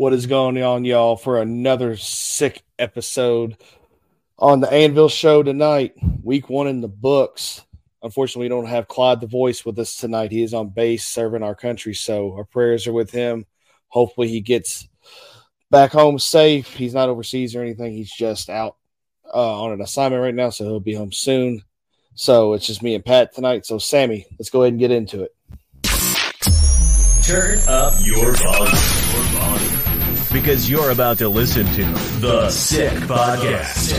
What is going on, y'all, for another sick episode on the Anvil Show tonight. Week one in the books. Unfortunately, we don't have Clyde the Voice with us tonight. He is on base serving our country, so our prayers are with him. Hopefully he gets back home safe. He's not overseas or anything. He's just out on an assignment right now, so he'll be home soon. So it's just me and Pat tonight. So, Sammy, let's go ahead and get into it. Turn up your volume. Because you're about to listen to The Sick Podcast.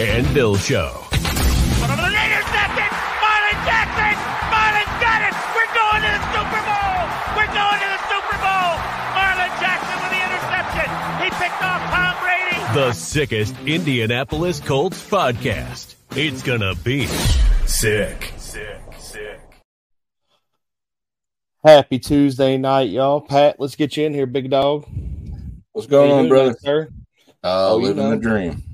And Bill Show. Intercepted! Marlon Jackson! Marlon's got it! We're going to the Super Bowl! We're going to the Super Bowl! Marlon Jackson with the interception! He picked off Tom Brady! The sickest Indianapolis Colts podcast. It's gonna be sick. Happy Tuesday night, y'all. Pat, let's get you in here, big dog. What's going on, brother? Sir? Living the dream.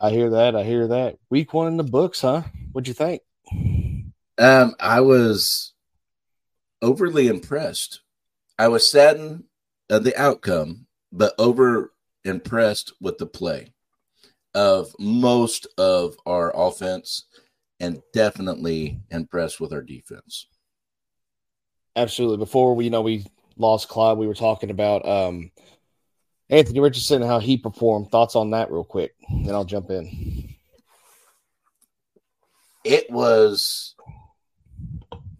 I hear that. Week one in the books, huh? What'd you think? I was overly impressed. I was saddened at the outcome, but over impressed with the play of most of our offense and definitely impressed with our defense. Absolutely. Before we lost Clyde, we were talking about Anthony Richardson and how he performed. Thoughts on that real quick, and I'll jump in. It was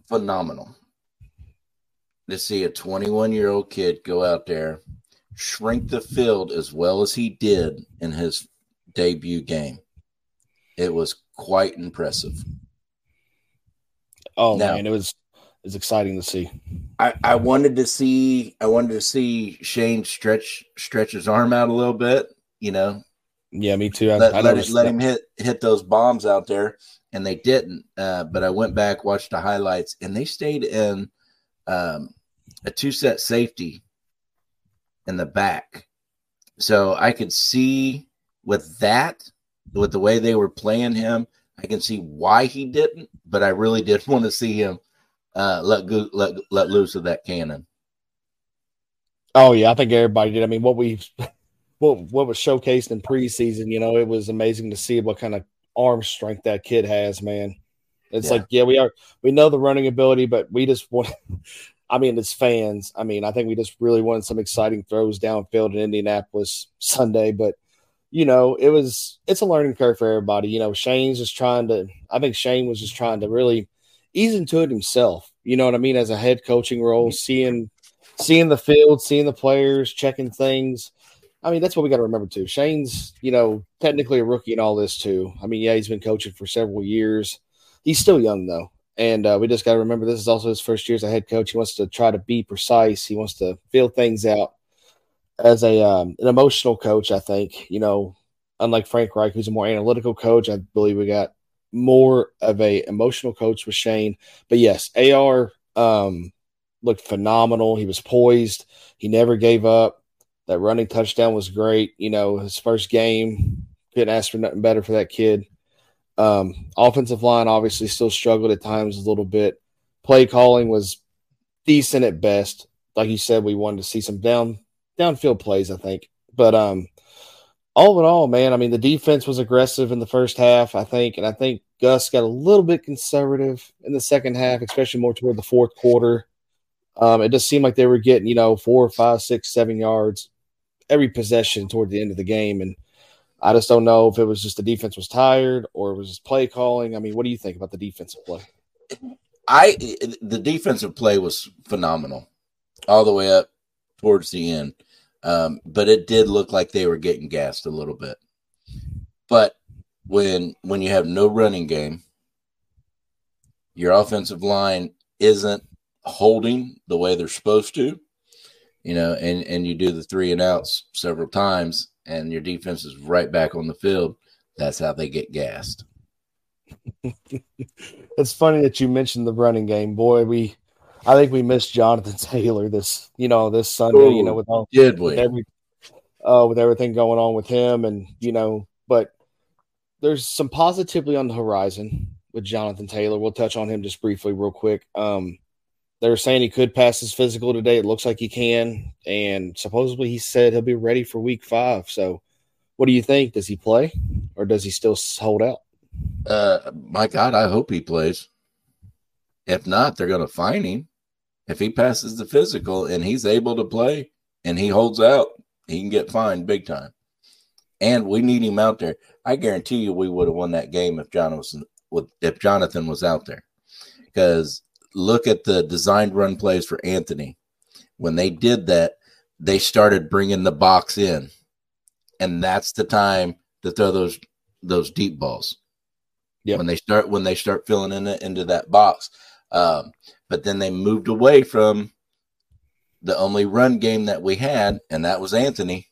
phenomenal to see a 21-year-old kid go out there, shrink the field as well as he did in his debut game. It was quite impressive. Oh, now, man, it was... It's exciting to see. I wanted to see Shane stretch his arm out a little bit, Yeah, me too. Let him hit those bombs out there, and they didn't. But I went back, watched the highlights, and they stayed in a two-set safety in the back. So I could see with the way they were playing him, I can see why he didn't, but I really did want to see him let loose of that cannon. Oh yeah, I think everybody did. I mean, what was showcased in preseason, it was amazing to see what kind of arm strength that kid has, man. It's we know the running ability, but we just want. I mean, it's fans. I mean, I think we just really wanted some exciting throws downfield in Indianapolis Sunday, but. It's a learning curve for everybody. I think Shane was just trying to really. He's into it himself, you know what I mean, as a head coaching role, seeing the field, seeing the players, checking things. I mean, that's what we got to remember, too. Shane's, technically a rookie in all this, too. I mean, yeah, he's been coaching for several years. He's still young, though, and we just got to remember this is also his first year as a head coach. He wants to try to be precise. He wants to feel things out as an emotional coach, I think, unlike Frank Reich, who's a more analytical coach. I believe we got more of an emotional coach with Shane. But yes, AR looked phenomenal. He was poised. He never gave up. That running touchdown was great. His first game, couldn't ask for nothing better for that kid. Offensive line obviously still struggled at times a little bit. Play calling was decent at best. Like you said, we wanted to see some downfield plays, I think. But all in all, man, I mean, the defense was aggressive in the first half, I think, and I think Gus got a little bit conservative in the second half, especially more toward the fourth quarter. It just seemed like they were getting, 4, 5, 6, 7 yards every possession toward the end of the game, and I just don't know if it was just the defense was tired or it was just play calling. I mean, what do you think about the defensive play? The defensive play was phenomenal all the way up towards the end. But it did look like they were getting gassed a little bit. But when you have no running game, your offensive line isn't holding the way they're supposed to, and you do the 3-and-outs several times, and your defense is right back on the field. That's how they get gassed. It's funny that you mentioned the running game. Boy, I think we missed Jonathan Taylor this Sunday, with everything going on with him, and but there's some positivity on the horizon with Jonathan Taylor. We'll touch on him just briefly real quick. They were saying he could pass his physical today. It looks like he can. And supposedly he said he'll be ready for week 5. So what do you think? Does he play or does he still hold out? My God, I hope he plays. If not, they're going to fine him. If he passes the physical and he's able to play and he holds out, he can get fined big time. And we need him out there. I guarantee you we would have won that game if Jonathan was out there. Because look at the designed run plays for Anthony. When they did that, they started bringing the box in. And that's the time to throw those deep balls. Yep. When they start filling in into that box. But then they moved away from the only run game that we had, and that was Anthony.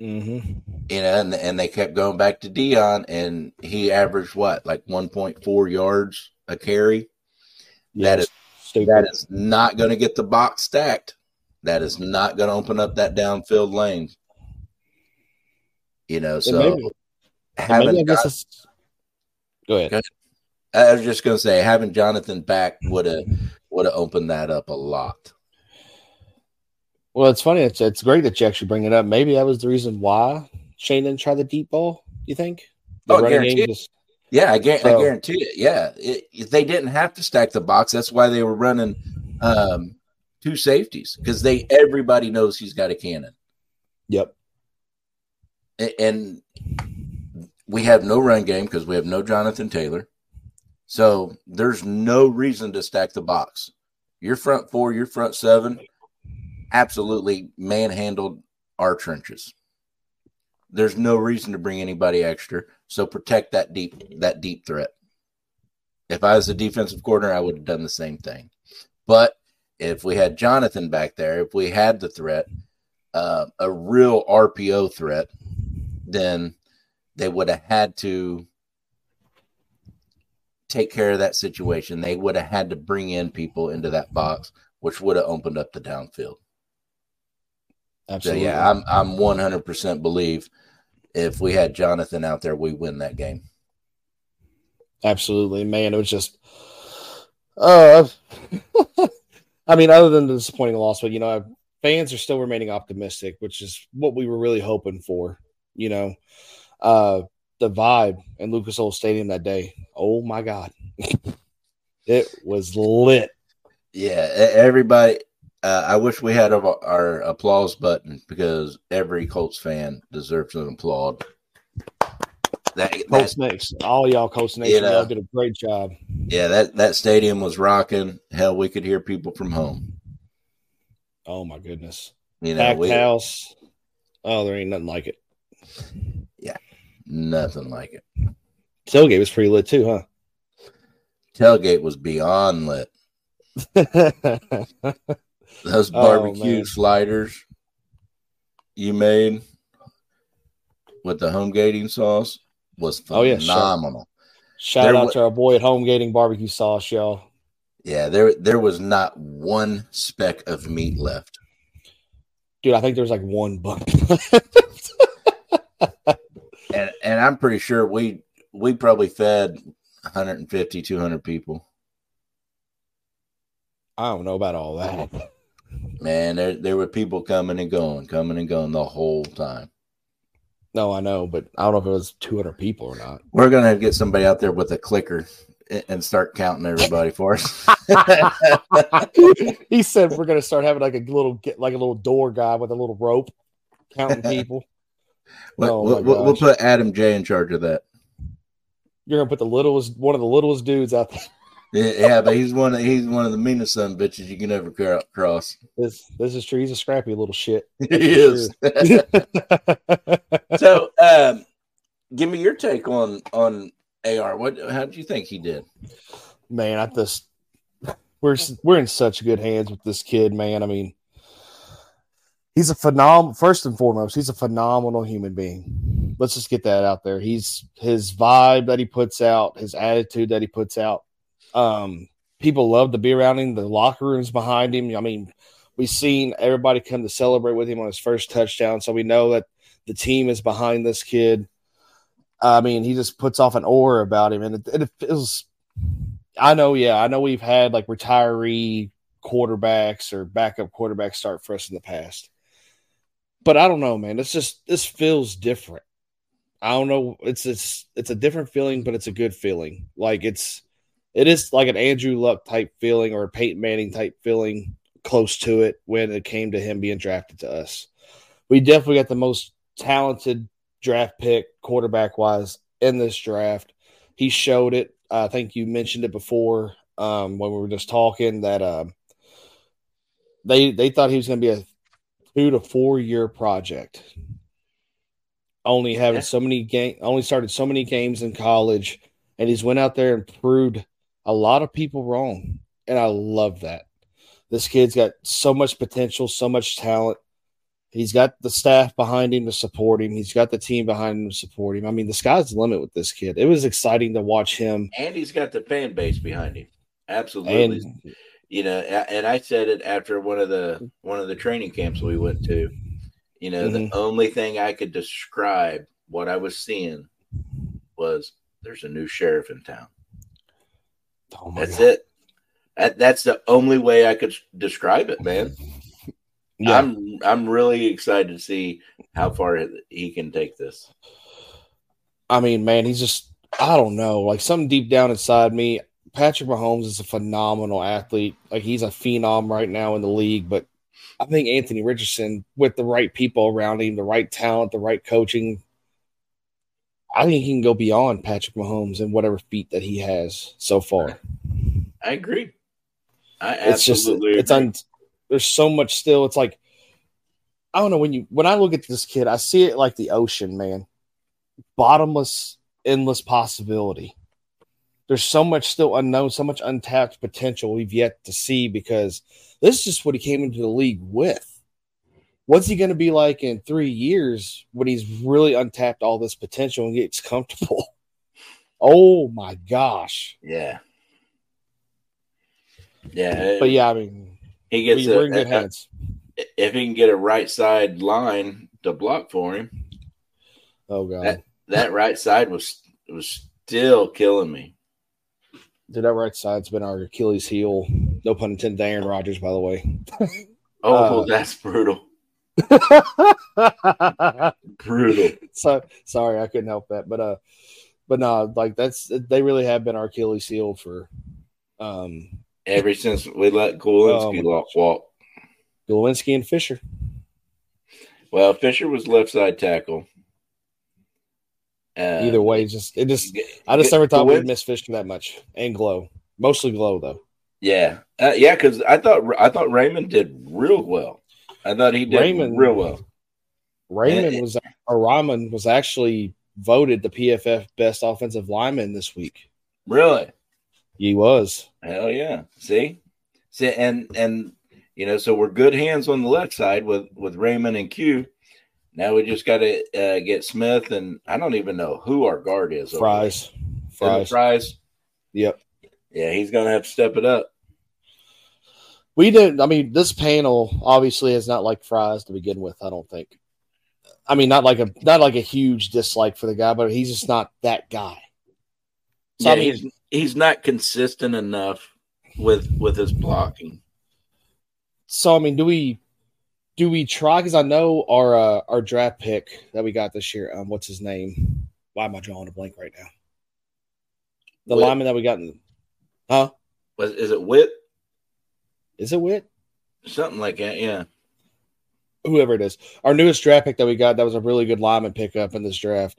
Mm-hmm. You know, and they kept going back to Deon, and he averaged what, like 1.4 yards a carry? Yes. That is not going to get the box stacked. That is not going to open up that downfield lane. You know, so go ahead. I was just going to say, having Jonathan back would have opened that up a lot. Well, it's funny. It's great that you actually bring it up. Maybe that was the reason why Shane didn't try the deep ball, you think? I guarantee it. Yeah. They didn't have to stack the box. That's why they were running two safeties, because everybody knows he's got a cannon. Yep. And we have no run game because we have no Jonathan Taylor. So there's no reason to stack the box. Your front four, your front seven absolutely manhandled our trenches. There's no reason to bring anybody extra. So protect that deep threat. If I was a defensive coordinator, I would have done the same thing. But if we had Jonathan back there, if we had the threat, a real RPO threat, then they would have had to take care of that situation. They would have had to bring in people into that box, which would have opened up the downfield. Absolutely. So, yeah, I'm 100% believe if we had Jonathan out there, we win that game. Absolutely, man. It was just, I mean, other than the disappointing loss, but you know, fans are still remaining optimistic, which is what we were really hoping for. You know, the vibe in Lucas Oil Stadium that day. Oh my God, it was lit. Yeah, everybody. I wish we had our applause button, because every Colts fan deserves an applaud. Colts Nation, all y'all Colts Nation, y'all did a great job. Yeah, that stadium was rocking. Hell, we could hear people from home. Oh my goodness, you know, packed house. Oh, there ain't nothing like it. Yeah, nothing like it. Tailgate was pretty lit too, huh? Tailgate was beyond lit. Those barbecue sliders you made with the home gating sauce was phenomenal. Shout out to our boy at Home Gating Barbecue Sauce, y'all. Yeah, there was not one speck of meat left. Dude, I think there was like one bump. And I'm pretty sure we probably fed 150, 200 people. I don't know about all that. Man, there were people coming and going the whole time. No, I know, but I don't know if it was 200 people or not. We're going to have to get somebody out there with a clicker and start counting everybody for us. He said we're going to start having like a little door guy with a little rope counting people. We'll put Adam J in charge of that. You're gonna put one of the littlest dudes out there. Yeah, but he's one of the meanest son of bitches you can ever cross. This is true. He's a scrappy little shit. He is. So, give me your take on AR. How did you think he did? Man, we're in such good hands with this kid, man. I mean, he's a phenomenal. First and foremost, he's a phenomenal human being. Let's just get that out there. His vibe that he puts out, his attitude that he puts out. People love to be around him. The locker room's behind him. I mean, we've seen everybody come to celebrate with him on his first touchdown, so we know that the team is behind this kid. I mean, he just puts off an aura about him, and it feels I know we've had like retiree quarterbacks or backup quarterbacks start for us in the past. But I don't know, man. This feels different. I don't know. It's a different feeling, but it's a good feeling. Like it is like an Andrew Luck type feeling or a Peyton Manning type feeling close to it when it came to him being drafted to us. We definitely got the most talented draft pick quarterback-wise in this draft. He showed it. I think you mentioned it before when we were just talking that they thought he was going to be a 2 to 4 year project. Only having so many games, only started so many games in college, and he's went out there and proved a lot of people wrong. And I love that. This kid's got so much potential, so much talent. He's got the staff behind him to support him. He's got the team behind him to support him. I mean, the sky's the limit with this kid. It was exciting to watch him. And he's got the fan base behind him. Absolutely. And, you know, and I said it after one of the training camps we went to. You know, the only thing I could describe what I was seeing was there's a new sheriff in town. Oh my God. It. That's the only way I could describe it, man. Yeah. I'm really excited to see how far he can take this. I mean, man, he's just, I don't know. Like, something deep down inside me, Patrick Mahomes is a phenomenal athlete. Like, he's a phenom right now in the league. But I think Anthony Richardson, with the right people around him, the right talent, the right coaching, I think he can go beyond Patrick Mahomes and whatever feat that he has so far. I agree. I absolutely agree. There's so much still. It's like, I don't know, when I look at this kid, I see it like the ocean, man. Bottomless, endless possibility. There's so much still unknown, so much untapped potential we've yet to see because this is just what he came into the league with. What's he going to be like in 3 years when he's really untapped all this potential and gets comfortable? Oh, my gosh. Yeah. Yeah. But, yeah, I mean, he gets in good hands. If he can get a right side line to block for him. Oh God. That right side was still killing me. Dude, that right side's been our Achilles heel. No pun intended to Aaron Rodgers, by the way. Oh, that's brutal. Brutal. So sorry, I couldn't help that. But no, like they really have been our Achilles heel for ever since we let Glowinski walk. Glowinski and Fisher. Well, Fisher was left side tackle. Either way, I never thought we'd miss Fisher that much. And Glow. Mostly Glow, though. Yeah. Yeah, because I thought Raymond did real well. I thought he did real well. Raymond was actually voted the PFF best offensive lineman this week. Really? He was. Hell yeah. See, and you know, so we're good hands on the left side with Raymond and Q. Now we just got to get Smith, and I don't even know who our guard is. Fries. Yep. Yeah, he's going to have to step it up. We didn't. I mean, this panel obviously is not like Fries to begin with. I don't think. I mean, not like a huge dislike for the guy, but he's just not that guy. So, yeah, I mean, he's not consistent enough with his blocking. So I mean, do we try? Because I know our draft pick that we got this year. What's his name? Why am I drawing a blank right now? The Whit. Lineman that we got, huh? Is it Whit? Is it Whit? Something like that, yeah. Whoever it is, our newest draft pick that we got, that was a really good lineman pickup in this draft.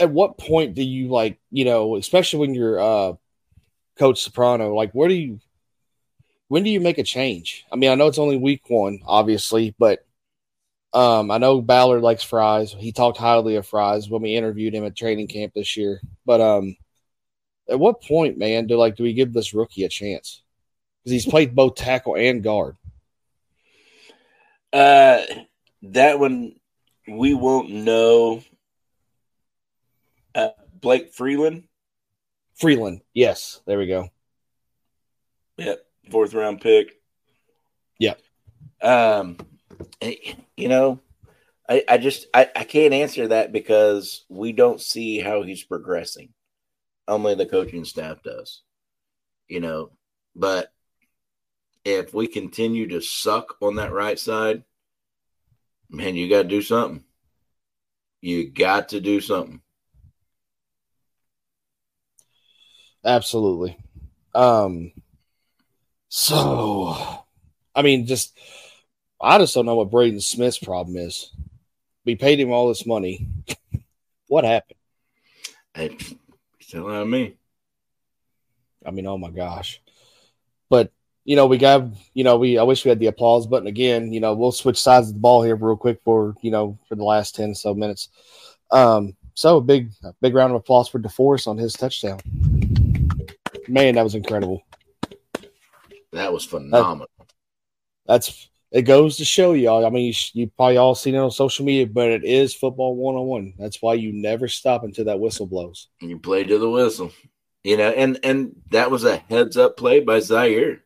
At what point do you, like, you know, especially when you're Coach Soprano, like, when do you make a change? I mean, I know it's only week 1, obviously, but I know Ballard likes Fries. He talked highly of Fries when we interviewed him at training camp this year. But at what point, man, do we give this rookie a chance? Because he's played both tackle and guard. That one, we won't know. Blake Freeland. Yes. There we go. Yep. 4th round pick. Yep. You know, I just can't answer that because we don't see how he's progressing. Only the coaching staff does. you know. But if we continue to suck on that right side, man, you got to do something. You got to do something. Absolutely. So, I mean, I just don't know what Braden Smith's problem is. We paid him all this money. What happened? It's still out of me. I mean, oh my gosh. But, you know, I wish we had the applause button again. You know, we'll switch sides of the ball here real quick for the last 10 or so minutes. So a big round of applause for DeForest on his touchdown. Man, that was incredible. That was phenomenal. It goes to show y'all. I mean, you probably all seen it on social media, but it is football 101. That's why you never stop until that whistle blows. You play to the whistle. You know, and that was a heads-up play by Zaire.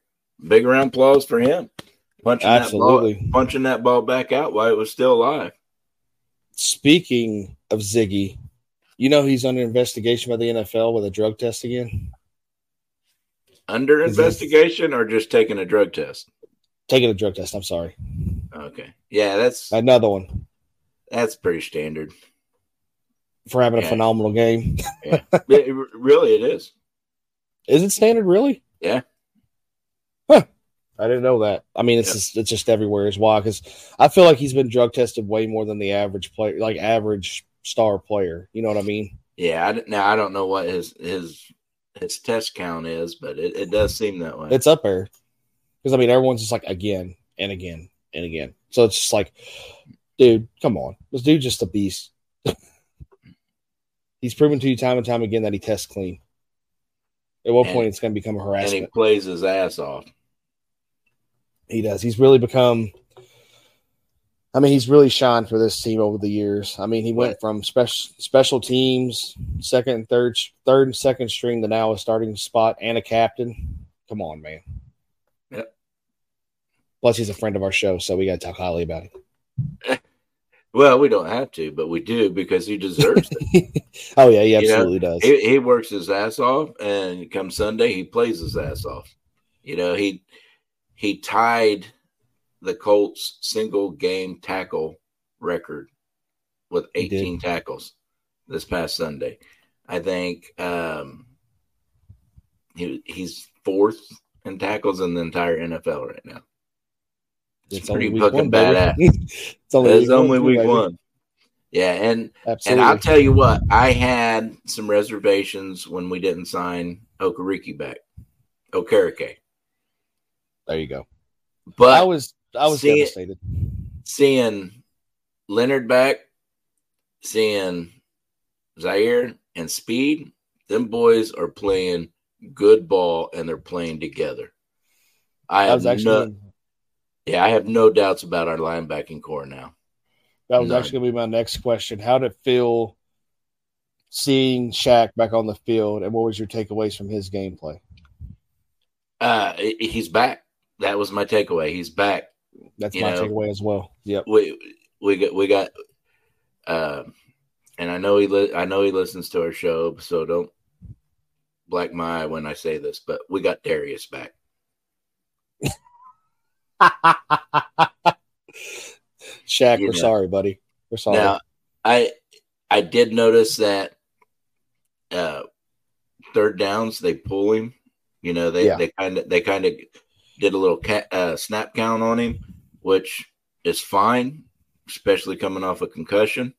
Big round applause for him. Punching that ball back out while it was still alive. Speaking of Ziggy, you know he's under investigation by the NFL with a drug test again? Under investigation or just taking a drug test? Taking a drug test. I'm sorry. Okay. Yeah, that's another one. That's pretty standard for having a phenomenal game. Yeah. Really, it is. Is it standard? Really? Yeah. Huh. I didn't know that. I mean, it's just everywhere is why. Because I feel like he's been drug tested way more than the average player, like average star player. You know what I mean? Yeah. I don't know what his test count is, but it does seem that way. It's up there. Because, I mean, everyone's just like, again, and again, and again. So it's just like, dude, come on. This dude's just a beast. He's proven to you time and time again that he tests clean. At one point, it's going to become a harassment. And he plays his ass off. He does. He's really become – I mean, he's really shined for this team over the years. I mean, he went from special teams, third and second string to now a starting spot and a captain. Come on, man. Yep. Plus, he's a friend of our show, so we got to talk highly about him. Well, we don't have to, but we do because he deserves it. Oh, yeah, he absolutely does. He works his ass off, and come Sunday, he plays his ass off. You know, he tied the Colts' single-game tackle record with 18 tackles this past Sunday. I think he's fourth in tackles in the entire NFL right now. It's pretty fucking badass. It's only week one. Yeah, and I'll tell you what, I had some reservations when we didn't sign Okereke back. Okereke. There you go. But I was devastated. Seeing Leonard back, seeing Zaire and Speed, them boys are playing good ball, and they're playing together. I have no doubts about our linebacking core now. That was actually going to be my next question. How did it feel seeing Shaq back on the field, and what was your takeaways from his gameplay? He's back. That was my takeaway. He's back. That's my takeaway as well. Yep. We got and I know he listens to our show, so don't black my eye when I say this, but we got Darius back. Shaq, we're sorry, buddy. We're sorry. Now, I did notice that third downs they pull him. You know, they kind of did a little snap count on him, which is fine, especially coming off a concussion.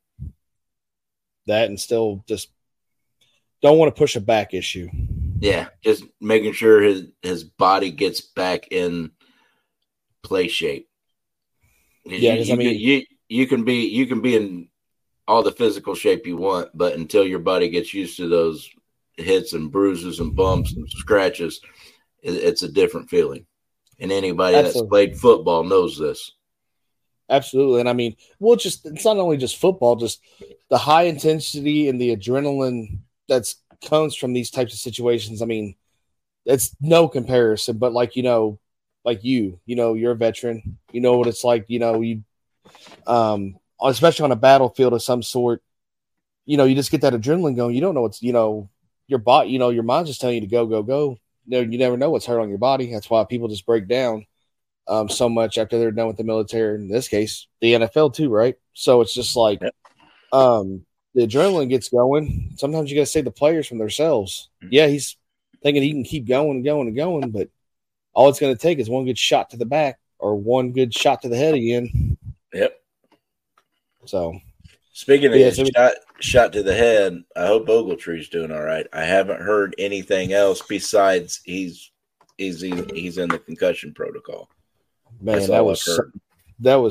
That and still just. Don't want to push a back issue. Yeah, just making sure his body gets back in play shape. Yeah, you can be in all the physical shape you want, but until your body gets used to those hits and bruises and bumps and scratches, it's a different feeling. And anybody that's played football knows this. Absolutely. And I mean, it's not only just football, just the high intensity and the adrenaline that comes from these types of situations. I mean, it's no comparison, but you're a veteran, you know what it's like, especially on a battlefield of some sort, you just get that adrenaline going. You don't know your mind's just telling you to go, go, go. you never know what's hurt on your body. That's why people just break down so much after they're done with the military. In this case, the NFL too, right? So it's just like the adrenaline gets going. Sometimes you got to save the players from themselves. Yeah, he's thinking he can keep going and going and going, but all it's going to take is one good shot to the back or one good shot to the head again. Yep. So speaking of shot to the head, I hope Ogletree's doing all right. I haven't heard anything else besides he's in the concussion protocol. Man, that was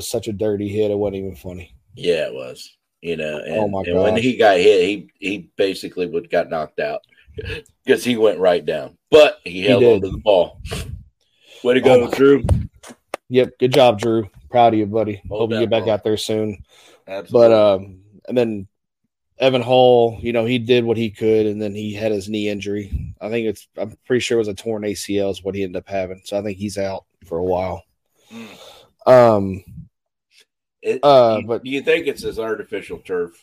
such a dirty hit. It wasn't even funny. Yeah, it was. You know, and, oh my God, when he got hit, he basically got knocked out because he went right down, but he held on to the ball. Way to go, Drew. Yep, good job, Drew. Proud of you, buddy. Hope you get back out there soon. Absolutely. But and then Evan Hall, you know, he did what he could, and then he had his knee injury. I'm pretty sure it was a torn ACL is what he ended up having. So I think he's out for a while. But do you think it's this artificial turf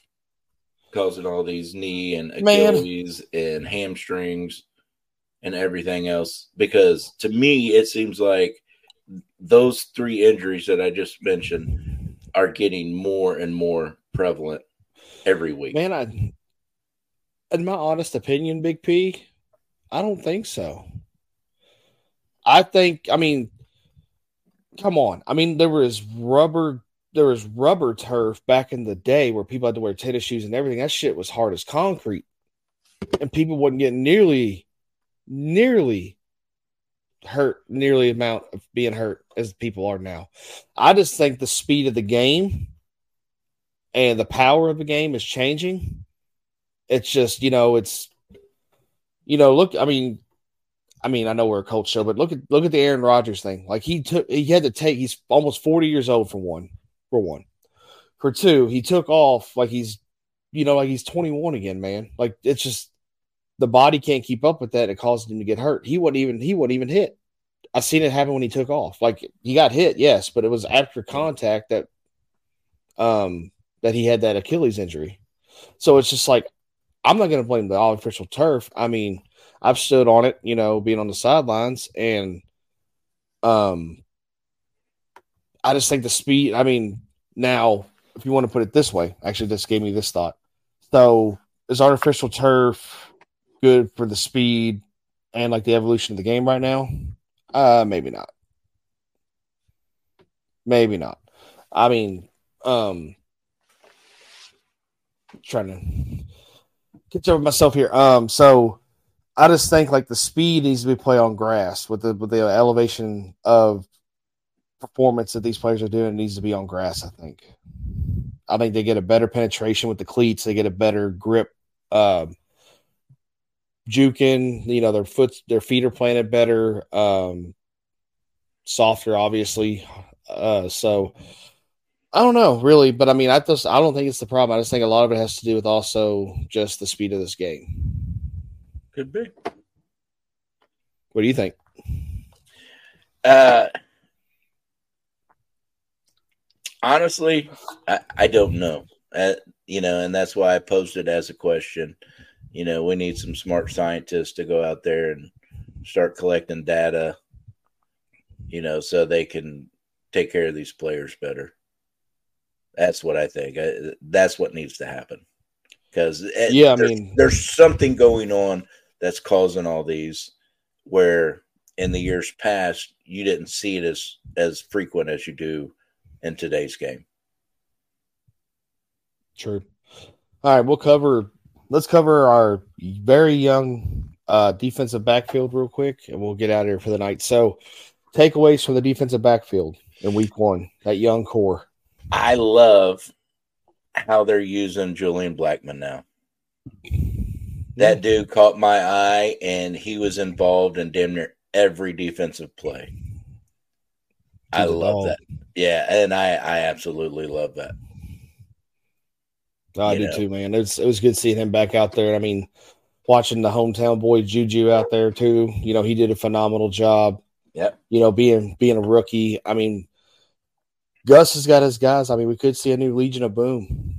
causing all these knee and Achilles and hamstrings and everything else? Because to me, it seems like those three injuries that I just mentioned are getting more and more prevalent every week. Man, in my honest opinion, Big P, I don't think so. Come on. There was rubber turf back in the day where people had to wear tennis shoes and everything. That shit was hard as concrete. And people wouldn't get nearly hurt, nearly amount of being hurt as people are now. I just think the speed of the game and the power of the game is changing. It's just, look, I know we're a Colts show, but look at the Aaron Rodgers thing. Like he's almost 40 years old for one. For two, he took off like he's 21 again, man. Like it's just the body can't keep up with that. It caused him to get hurt. He wouldn't even hit. I seen it happen when he took off. Like he got hit, yes, but it was after contact that that he had that Achilles injury. So it's just like I'm not going to blame the artificial turf. I've stood on it, being on the sidelines, and I just think the speed. Now, if you want to put it this way, actually, this gave me this thought. So, is artificial turf good for the speed and like the evolution of the game right now? Maybe not. Maybe not. Trying to get over myself here. So. I just think like the speed needs to be played on grass with the elevation of performance that these players are doing. It needs to be on grass. I think they get a better penetration with the cleats. They get a better grip, juking. Their feet are planted better, softer, obviously. So I don't know really, but I don't think it's the problem. I just think a lot of it has to do with also just the speed of this game. Could be. What do you think? Honestly, I don't know. And that's why I posted as a question. We need some smart scientists to go out there and start collecting data, so they can take care of these players better. That's what I think. That's what needs to happen. Because there's something going on that's causing all these, where in the years past, you didn't see it as frequent as you do in today's game. True. All right, let's cover our very young defensive backfield real quick, and we'll get out of here for the night. So takeaways from the defensive backfield in week one, that young core. I love how they're using Julian Blackmon now. That dude caught my eye, and he was involved in damn near every defensive play. I love that. Yeah, and I absolutely love that. I do too, man. It was good seeing him back out there. Watching the hometown boy Juju out there too. He did a phenomenal job. Yep. Being a rookie. Gus has got his guys. We could see a new Legion of Boom.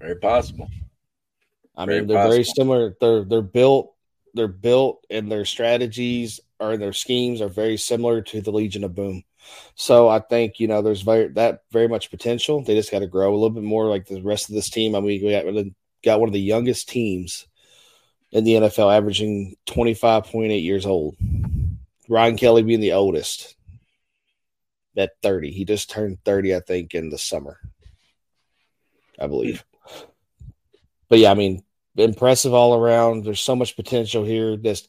Very possible. They're very similar. They're built. they're built and their strategies or their schemes are very similar to the Legion of Boom. So I think, you know, there's very much potential. They just got to grow a little bit more like the rest of this team. I mean, we got one of the youngest teams in the NFL, averaging 25.8 years old. Ryan Kelly being the oldest at 30. He just turned 30, I think, in the summer, I believe. But, yeah, I mean, impressive all around. There's so much potential here. Just,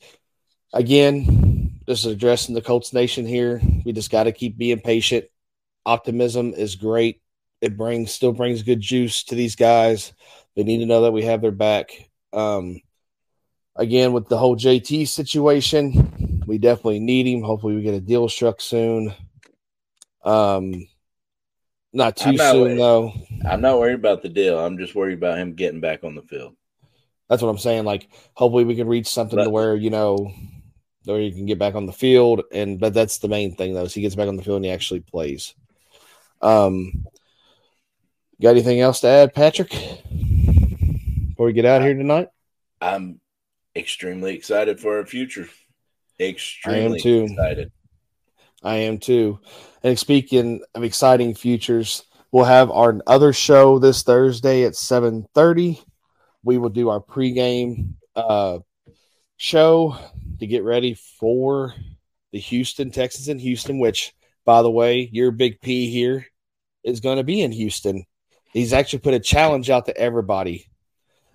again, this is addressing the Colts Nation here. We just got to keep being patient. Optimism is great. It still brings good juice to these guys. They need to know that we have their back. Again, with the whole JT situation, we definitely need him. Hopefully we get a deal struck soon. Not too soon, though. I'm not worried about the deal. I'm just worried about him getting back on the field. That's what I'm saying. Like, hopefully we can reach something to where, you know, where you can get back on the field. But that's the main thing, though, is he gets back on the field and he actually plays. Got anything else to add, Patrick, before we get out of here tonight? I'm extremely excited for our future. I am too. And speaking of exciting futures, we'll have our other show this Thursday at 7:30. We will do our pregame show to get ready for the Houston Texans in Houston, which, by the way, your Big P here is going to be in Houston. He's actually put a challenge out to everybody.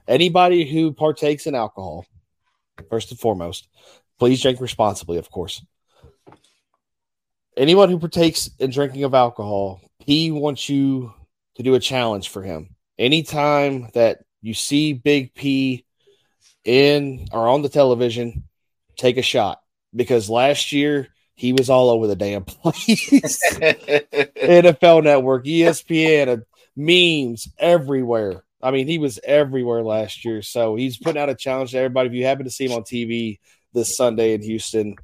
Anybody who partakes in alcohol, first and foremost, please drink responsibly, of course. Anyone who partakes in drinking of alcohol, he wants you to do a challenge for him. Anytime that you see Big P in or on the television, take a shot. Because last year, he was all over the damn place. NFL Network, ESPN, memes everywhere. I mean, he was everywhere last year. So he's putting out a challenge to everybody. If you happen to see him on TV this Sunday in Houston,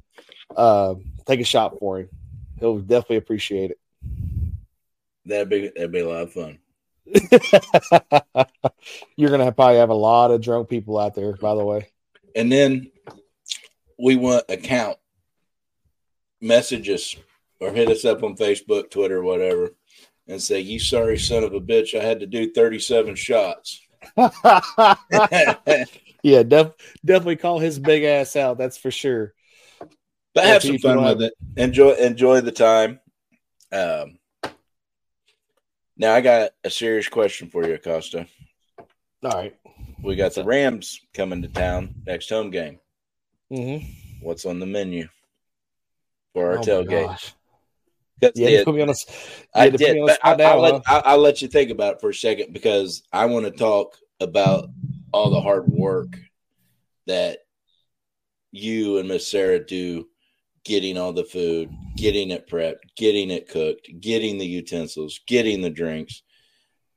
take a shot for him. He'll definitely appreciate it. That'd be a lot of fun. You're going to probably have a lot of drunk people out there, by the way. And then we want a count. Message us or hit us up on Facebook, Twitter, whatever, and say, "You sorry son of a bitch, I had to do 37 shots." Yeah, definitely call his big ass out. That's for sure. But have some fun with it. Enjoy the time. Now I got a serious question for you, Acosta. All right, we got the Rams coming to town next home game. Mm-hmm. What's on the menu for our tailgate? I'll let you think about it for a second because I want to talk about all the hard work that you and Miss Sarah do. Getting all the food, getting it prepped, getting it cooked, getting the utensils, getting the drinks.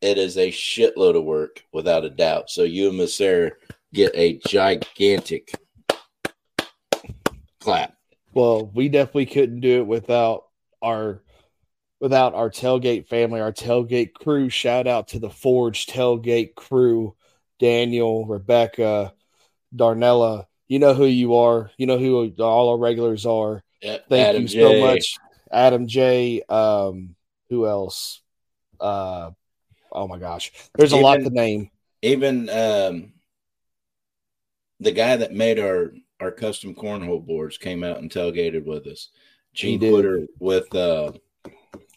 It is a shitload of work, without a doubt. So you and Miss Sarah get a gigantic clap. Well, we definitely couldn't do it without our tailgate family, our tailgate crew. Shout out to the Forge tailgate crew, Daniel, Rebecca, Darnella. You know who you are. You know who all our regulars are. Yep. Thank you so much, Adam J. Adam J. Who else? Oh, my gosh. There's a lot to name. Even the guy that made our custom cornhole boards came out and tailgated with us. Gene Glitter with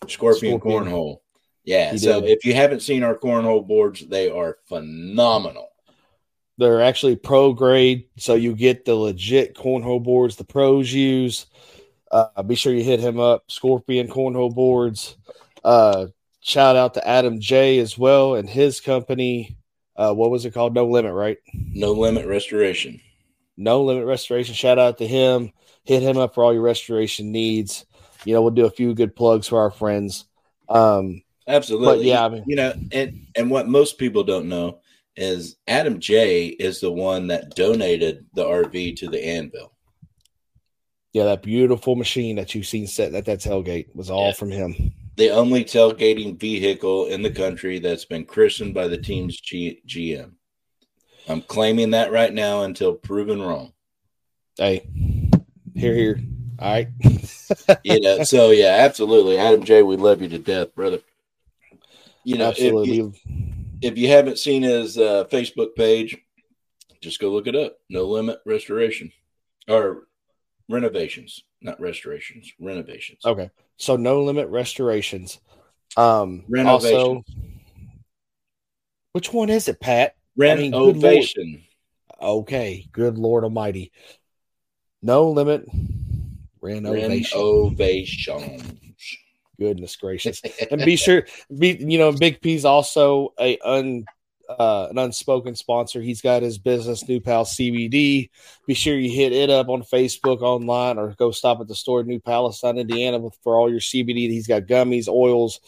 Scorpion Cornhole. Yeah, so if you haven't seen our cornhole boards, they are phenomenal. They're actually pro grade, so you get the legit cornhole boards the pros use. Be sure you hit him up, Scorpion Cornhole Boards. Shout out to Adam J as well and his company. What was it called? No Limit, right? No Limit Restoration. No Limit Restoration. Shout out to him. Hit him up for all your restoration needs. You know, we'll do a few good plugs for our friends. Absolutely. But yeah, I mean, you know, and what most people don't know is Adam J is the one that donated the RV to the anvil. Yeah, that beautiful machine that you've seen set at that tailgate was all from him. The only tailgating vehicle in the country that's been christened by the team's GM. I'm claiming that right now until proven wrong. hey, here. All right. You know, so yeah, absolutely. Adam J, we love you to death, brother. You know, if you haven't seen his Facebook page, just go look it up. No Limit Restoration or Renovations, not Restorations, Renovations. Okay. So No Limit Restorations. Renovations. Also, which one is it, Pat? Renovation. I mean, good Lord. Okay. Good Lord Almighty. No Limit Renovations. Goodness gracious. And be sure, Big P's also an unspoken sponsor. He's got his business, New Pal CBD. Be sure you hit it up on Facebook, online, or go stop at the store, New Palestine, Indiana, for all your CBD. He's got gummies, oils,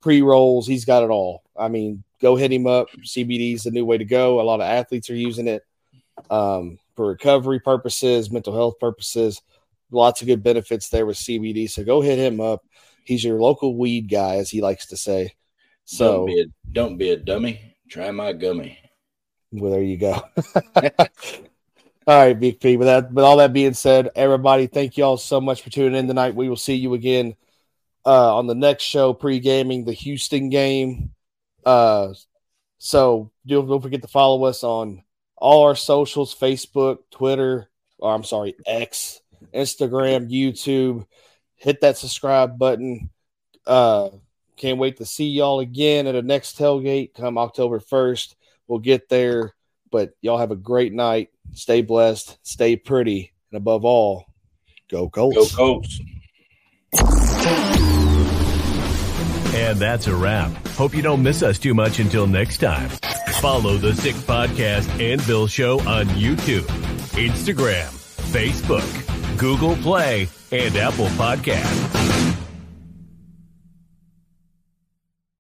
pre-rolls. He's got it all. I mean, go hit him up. CBD is the new way to go. A lot of athletes are using it for recovery purposes, mental health purposes. Lots of good benefits there with CBD. So go hit him up. He's your local weed guy, as he likes to say. So don't be a dummy. Try my gummy. Well, there you go. All right, Big P. But all that being said, everybody, thank you all so much for tuning in tonight. We will see you again on the next show, pre-gaming the Houston game. So don't forget to follow us on all our socials, Facebook, Twitter, X, Instagram, YouTube. Hit that subscribe button. Can't wait to see y'all again at the next tailgate come October 1st. We'll get there, but y'all have a great night. Stay blessed, stay pretty, and above all, go Colts. Go Colts. And that's a wrap. Hope you don't miss us too much until next time. Follow the Sick Podcast and Bill Show on YouTube, Instagram, Facebook, Google Play, and Apple Podcasts.